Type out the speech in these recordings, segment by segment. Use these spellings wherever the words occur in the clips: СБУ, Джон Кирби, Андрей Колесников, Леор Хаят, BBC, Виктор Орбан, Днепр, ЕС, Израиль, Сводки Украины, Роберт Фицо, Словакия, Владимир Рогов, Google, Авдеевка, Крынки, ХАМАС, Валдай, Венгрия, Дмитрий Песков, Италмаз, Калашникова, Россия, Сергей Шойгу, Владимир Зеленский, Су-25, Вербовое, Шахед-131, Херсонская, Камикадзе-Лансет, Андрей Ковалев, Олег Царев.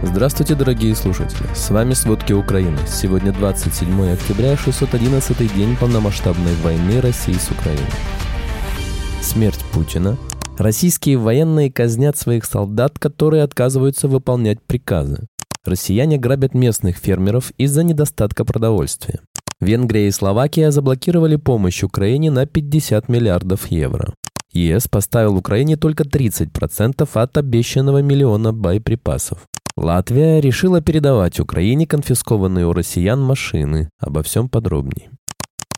Здравствуйте, дорогие слушатели! С вами «Сводки Украины». Сегодня 27 октября, 611-й день полномасштабной войны России с Украиной. Смерть Путина. Российские военные казнят своих солдат, которые отказываются выполнять приказы. Россияне грабят местных фермеров из-за недостатка продовольствия. Венгрия и Словакия заблокировали помощь Украине на 50 миллиардов евро. ЕС поставил Украине только 30% от обещанного миллиона боеприпасов. Латвия решила передавать Украине конфискованные у россиян машины. Обо всем подробнее.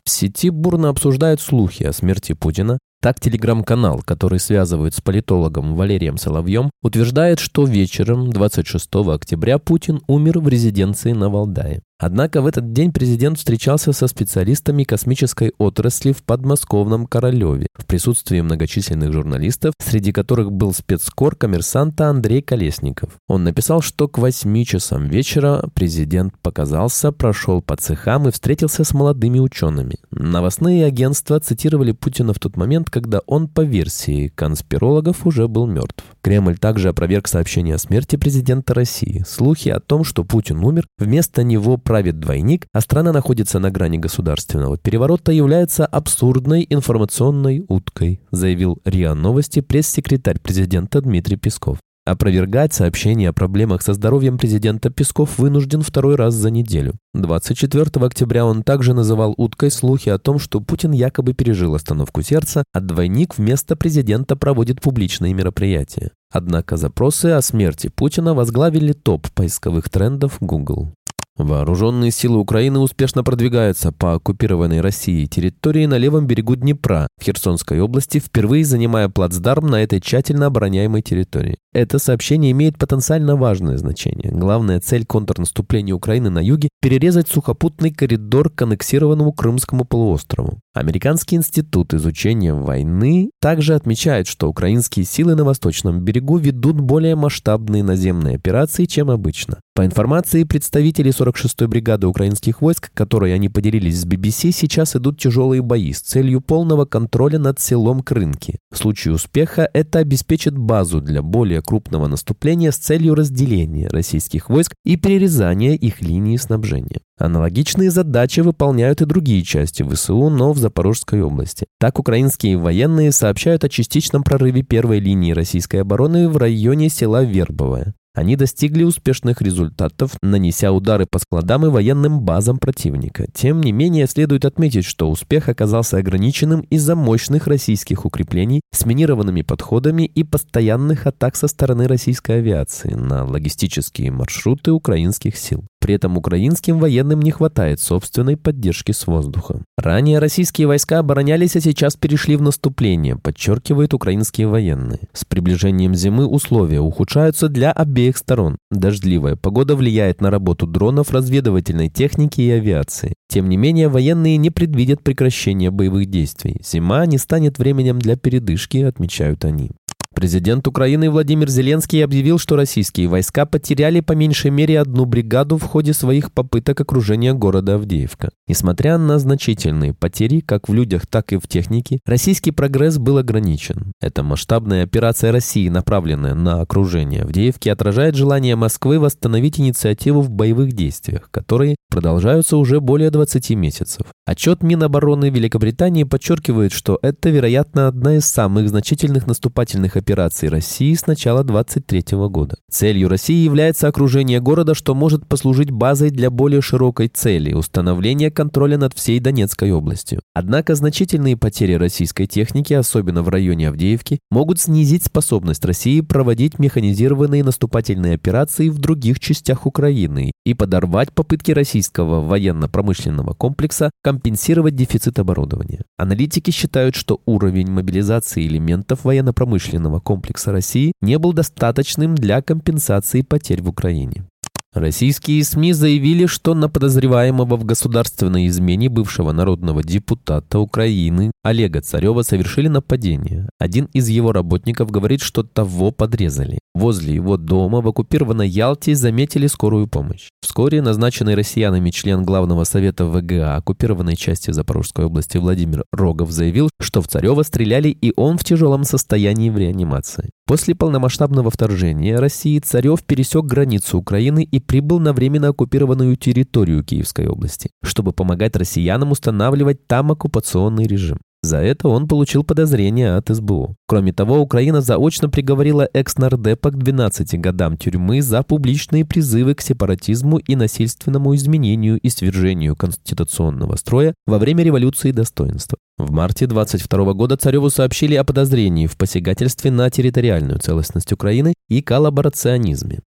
В сети бурно обсуждают слухи о смерти Путина. Так, телеграм-канал, который связывают с политологом Валерием Соловьем, утверждает, что вечером 26 октября Путин умер в резиденции на Валдае. Однако в этот день президент встречался со специалистами космической отрасли в подмосковном Королеве в присутствии многочисленных журналистов, среди которых был спецкор коммерсанта Андрей Колесников. Он написал, что к 8 часам вечера президент показался, прошел по цехам и встретился с молодыми учеными. Новостные агентства цитировали Путина в тот момент, когда он, по версии конспирологов, уже был мертв. Кремль также опроверг сообщение о смерти президента России. Слухи о том, что Путин умер, вместо него правит двойник, а страна находится на грани государственного переворота, является абсурдной информационной уткой, заявил РИА Новости пресс-секретарь президента Дмитрий Песков. Опровергать сообщения о проблемах со здоровьем президента Песков вынужден второй раз за неделю. 24 октября он также называл уткой слухи о том, что Путин якобы пережил остановку сердца, а двойник вместо президента проводит публичные мероприятия. Однако запросы о смерти Путина возглавили топ поисковых трендов Google. Вооруженные силы Украины успешно продвигаются по оккупированной Россией территории на левом берегу Днепра в Херсонской области, впервые занимая плацдарм на этой тщательно обороняемой территории. Это сообщение имеет потенциально важное значение. Главная цель контрнаступления Украины на юге – перерезать сухопутный коридор к аннексированному Крымскому полуострову. Американский институт изучения войны также отмечает, что украинские силы на восточном берегу ведут более масштабные наземные операции, чем обычно. По информации представителей 46-й бригады украинских войск, которой они поделились с BBC, сейчас идут тяжелые бои с целью полного контроля над селом Крынки. В случае успеха это обеспечит базу для более крупного наступления с целью разделения российских войск и перерезания их линии снабжения. Аналогичные задачи выполняют и другие части ВСУ, но в Запорожской области. Так, украинские военные сообщают о частичном прорыве первой линии российской обороны в районе села Вербовое. Они достигли успешных результатов, нанеся удары по складам и военным базам противника. Тем не менее, следует отметить, что успех оказался ограниченным из-за мощных российских укреплений с минированными подходами и постоянных атак со стороны российской авиации на логистические маршруты украинских сил. При этом украинским военным не хватает собственной поддержки с воздуха. Ранее российские войска оборонялись, а сейчас перешли в наступление, подчеркивают украинские военные. С приближением зимы условия ухудшаются для обеих сторон. Дождливая погода влияет на работу дронов, разведывательной техники и авиации. Тем не менее, военные не предвидят прекращения боевых действий. Зима не станет временем для передышки, отмечают они. Президент Украины Владимир Зеленский объявил, что российские войска потеряли по меньшей мере одну бригаду в ходе своих попыток окружения города Авдеевка. Несмотря на значительные потери, как в людях, так и в технике, российский прогресс был ограничен. Эта масштабная операция России, направленная на окружение Авдеевки, отражает желание Москвы восстановить инициативу в боевых действиях, которые продолжаются уже более 20 месяцев. Отчет Минобороны Великобритании подчеркивает, что это, вероятно, одна из самых значительных наступательных операций России с начала 2023 года. Целью России является окружение города, что может послужить базой для более широкой цели – установления контроля над всей Донецкой областью. Однако значительные потери российской техники, особенно в районе Авдеевки, могут снизить способность России проводить механизированные наступательные операции в других частях Украины и подорвать попытки российского военно-промышленного комплекса компенсировать дефицит оборудования. Аналитики считают, что уровень мобилизации элементов военно-промышленного комплекса России не был достаточным для компенсации потерь в Украине. Российские СМИ заявили, что на подозреваемого в государственной измене бывшего народного депутата Украины Олега Царева совершили нападение. Один из его работников говорит, что того подрезали. Возле его дома в оккупированной Ялте заметили скорую помощь. Вскоре назначенный россиянами член Главного совета ВГА оккупированной части Запорожской области Владимир Рогов заявил, что в Царева стреляли и он в тяжелом состоянии в реанимации. После полномасштабного вторжения России Царев пересек границу Украины и прибыл на временно оккупированную территорию Киевской области, чтобы помогать россиянам устанавливать там оккупационный режим. За это он получил подозрения от СБУ. Кроме того, Украина заочно приговорила экс-нардепа к 12 годам тюрьмы за публичные призывы к сепаратизму и насильственному изменению и свержению конституционного строя во время революции достоинства. В марте 22 года Цареву сообщили о подозрении в посягательстве на территориальную целостность Украины и коллаборационизме.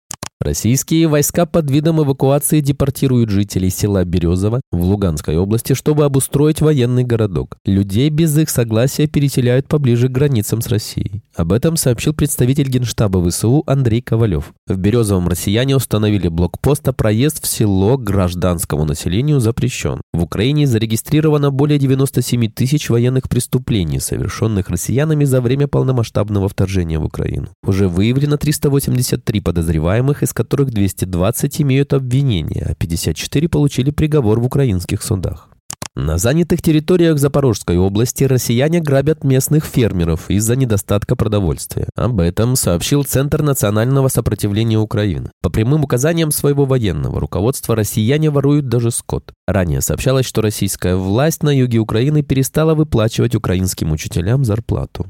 Российские войска под видом эвакуации депортируют жителей села Березово в Луганской области, чтобы обустроить военный городок. Людей без их согласия переселяют поближе к границам с Россией. Об этом сообщил представитель Генштаба ВСУ Андрей Ковалев. В Березовом россияне установили блокпост, а проезд в село гражданскому населению запрещен. В Украине зарегистрировано более 97 тысяч военных преступлений, совершенных россиянами за время полномасштабного вторжения в Украину. Уже выявлено 383 подозреваемых, из которых 220 имеют обвинения, а 54 получили приговор в украинских судах. На занятых территориях Запорожской области россияне грабят местных фермеров из-за недостатка продовольствия. Об этом сообщил Центр национального сопротивления Украины. По прямым указаниям своего военного руководства россияне воруют даже скот. Ранее сообщалось, что российская власть на юге Украины перестала выплачивать украинским учителям зарплату.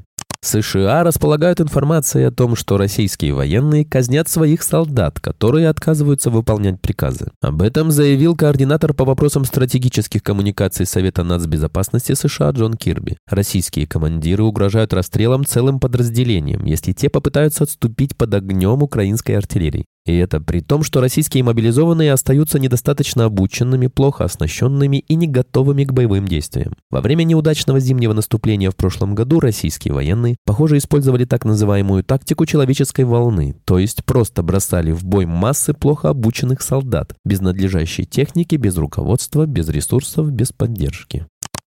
США располагают информацией о том, что российские военные казнят своих солдат, которые отказываются выполнять приказы. Об этом заявил координатор по вопросам стратегических коммуникаций Совета нацбезопасности США Джон Кирби. Российские командиры угрожают расстрелом целым подразделениям, если те попытаются отступить под огнем украинской артиллерии. И это при том, что российские мобилизованные остаются недостаточно обученными, плохо оснащенными и не готовыми к боевым действиям. Во время неудачного зимнего наступления в прошлом году российские военные, похоже, использовали так называемую тактику человеческой волны, то есть просто бросали в бой массы плохо обученных солдат, без надлежащей техники, без руководства, без ресурсов, без поддержки.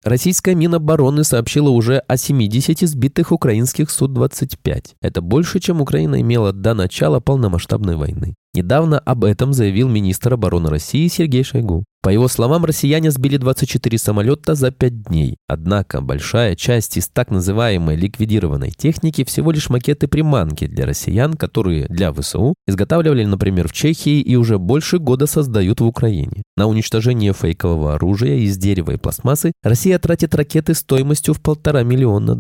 Российская Минобороны сообщила уже о 70 сбитых украинских Су-25. Это больше, чем Украина имела до начала полномасштабной войны. Недавно об этом заявил министр обороны России Сергей Шойгу. По его словам, россияне сбили 24 самолета за 5 дней. Однако большая часть из так называемой ликвидированной техники всего лишь макеты-приманки для россиян, которые для ВСУ изготавливали, например, в Чехии и уже больше года создают в Украине. На уничтожение фейкового оружия из дерева и пластмассы Россия тратит ракеты стоимостью в $1,5 миллиона.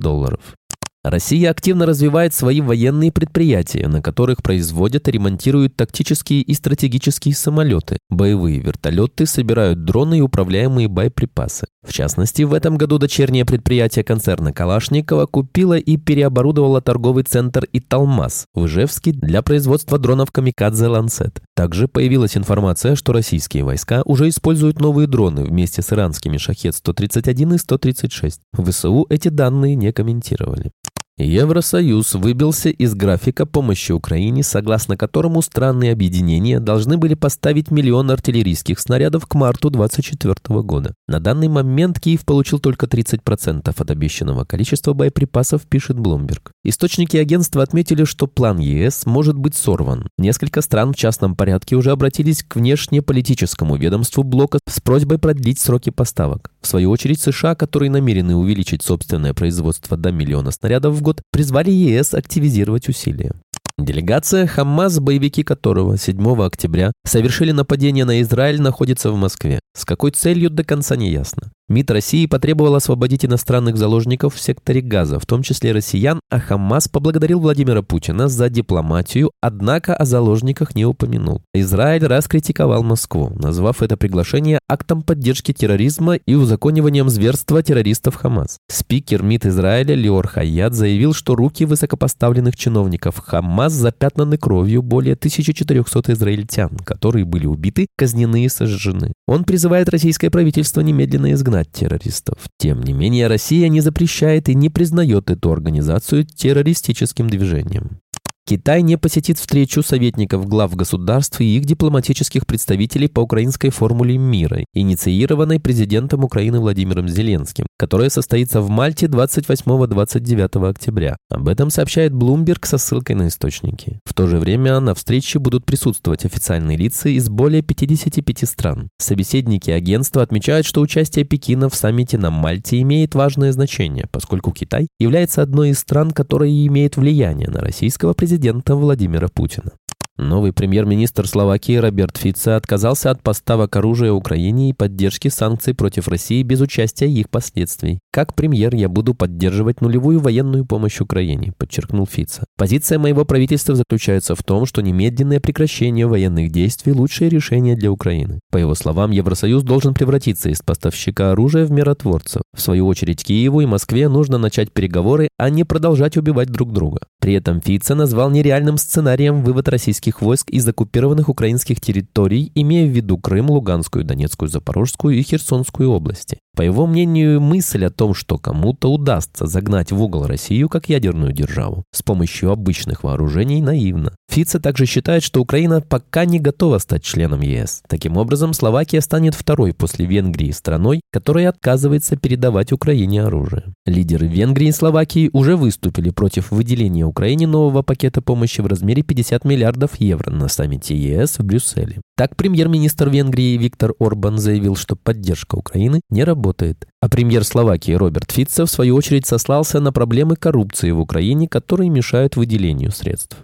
Россия активно развивает свои военные предприятия, на которых производят и ремонтируют тактические и стратегические самолеты, боевые вертолеты, собирают дроны и управляемые боеприпасы. В частности, в этом году дочернее предприятие концерна Калашникова купило и переоборудовало торговый центр «Италмаз» в Ижевске для производства дронов «Камикадзе-Лансет». Также появилась информация, что российские войска уже используют новые дроны вместе с иранскими «Шахед-131» и «136». В ВСУ эти данные не комментировали. Евросоюз выбился из графика помощи Украине, согласно которому страны объединения должны были поставить 1 миллион артиллерийских снарядов к марту 2024 года. На данный момент Киев получил только 30% от обещанного количества боеприпасов, пишет Bloomberg. Источники агентства отметили, что план ЕС может быть сорван. Несколько стран в частном порядке уже обратились к внешнеполитическому ведомству блока с просьбой продлить сроки поставок. В свою очередь США, которые намерены увеличить собственное производство до 1 миллиона снарядов в год, призвали ЕС активизировать усилия. Делегация «ХАМАС», боевики которого 7 октября совершили нападение на Израиль, находится в Москве. С какой целью, до конца не ясно. МИД России потребовал освободить иностранных заложников в секторе Газа, в том числе россиян, а «ХАМАС» поблагодарил Владимира Путина за дипломатию, однако о заложниках не упомянул. Израиль раскритиковал Москву, назвав это приглашение актом поддержки терроризма и узакониванием зверства террористов «ХАМАС». Спикер МИД Израиля Леор Хаят заявил, что руки высокопоставленных чиновников «ХАМАС» запятнаны кровью более 1400 израильтян, которые были убиты, казнены и сожжены. Он призывает российское правительство немедленно изгнать террористов. Тем не менее, Россия не запрещает и не признает эту организацию террористическим движением. Китай не посетит встречу советников глав государств и их дипломатических представителей по украинской формуле мира, инициированной президентом Украины Владимиром Зеленским, которая состоится в Мальте 28-29 октября. Об этом сообщает Bloomberg со ссылкой на источники. В то же время на встрече будут присутствовать официальные лица из более 55 стран. Собеседники агентства отмечают, что участие Пекина в саммите на Мальте имеет важное значение, поскольку Китай является одной из стран, которая имеет влияние на российского президента Владимира Путина. Новый премьер-министр Словакии Роберт Фицо отказался от поставок оружия Украине и поддержки санкций против России без участия их последствий. «Как премьер я буду поддерживать нулевую военную помощь Украине», — подчеркнул Фицо. «Позиция моего правительства заключается в том, что немедленное прекращение военных действий — лучшее решение для Украины». По его словам, Евросоюз должен превратиться из поставщика оружия в миротворцев. В свою очередь, Киеву и Москве нужно начать переговоры, а не продолжать убивать друг друга. При этом Фицо назвал нереальным сценарием вывод российских войск из оккупированных украинских территорий, имея в виду Крым, Луганскую, Донецкую, Запорожскую и Херсонскую области. По его мнению, мысль о том, что кому-то удастся загнать в угол Россию как ядерную державу с помощью обычных вооружений, наивна. Фицо также считает, что Украина пока не готова стать членом ЕС. Таким образом, Словакия станет второй после Венгрии страной, которая отказывается передавать Украине оружие. Лидеры Венгрии и Словакии уже выступили против выделения Украине нового пакета помощи в размере 50 миллиардов евро на саммите ЕС в Брюсселе. Так, премьер-министр Венгрии Виктор Орбан заявил, что поддержка Украины не работает. А премьер Словакии Роберт Фицо, в свою очередь, сослался на проблемы коррупции в Украине, которые мешают выделению средств.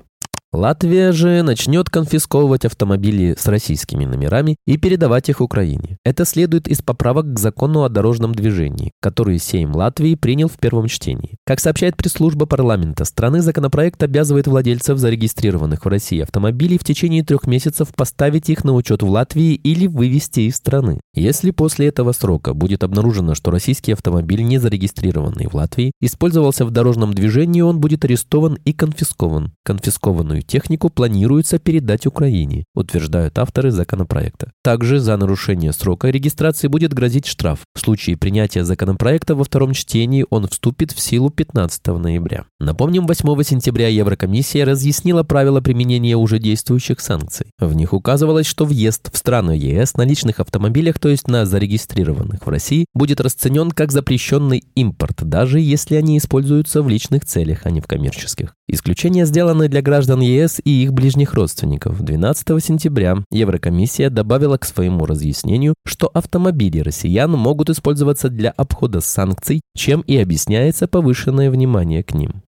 Латвия же начнет конфисковывать автомобили с российскими номерами и передавать их Украине. Это следует из поправок к закону о дорожном движении, который Сейм Латвии принял в первом чтении. Как сообщает пресс-служба парламента страны, законопроект обязывает владельцев зарегистрированных в России автомобилей в течение 3 месяцев поставить их на учет в Латвии или вывести из страны. Если после этого срока будет обнаружено, что российский автомобиль, не зарегистрированный в Латвии, использовался в дорожном движении, он будет арестован и конфискован. Конфискованную технику планируется передать Украине, утверждают авторы законопроекта. Также за нарушение срока регистрации будет грозить штраф. В случае принятия законопроекта во втором чтении он вступит в силу 15 ноября. Напомним, 8 сентября Еврокомиссия разъяснила правила применения уже действующих санкций. В них указывалось, что въезд в страны ЕС на личных автомобилях, то есть на зарегистрированных в России, будет расценен как запрещенный импорт, даже если они используются в личных целях, а не в коммерческих. Исключения сделаны для граждан ЕС и их ближних родственников. 12 сентября Еврокомиссия добавила к своему разъяснению, что автомобили россиян могут использоваться для обхода санкций, чем и объясняется повышенное внимание к ним.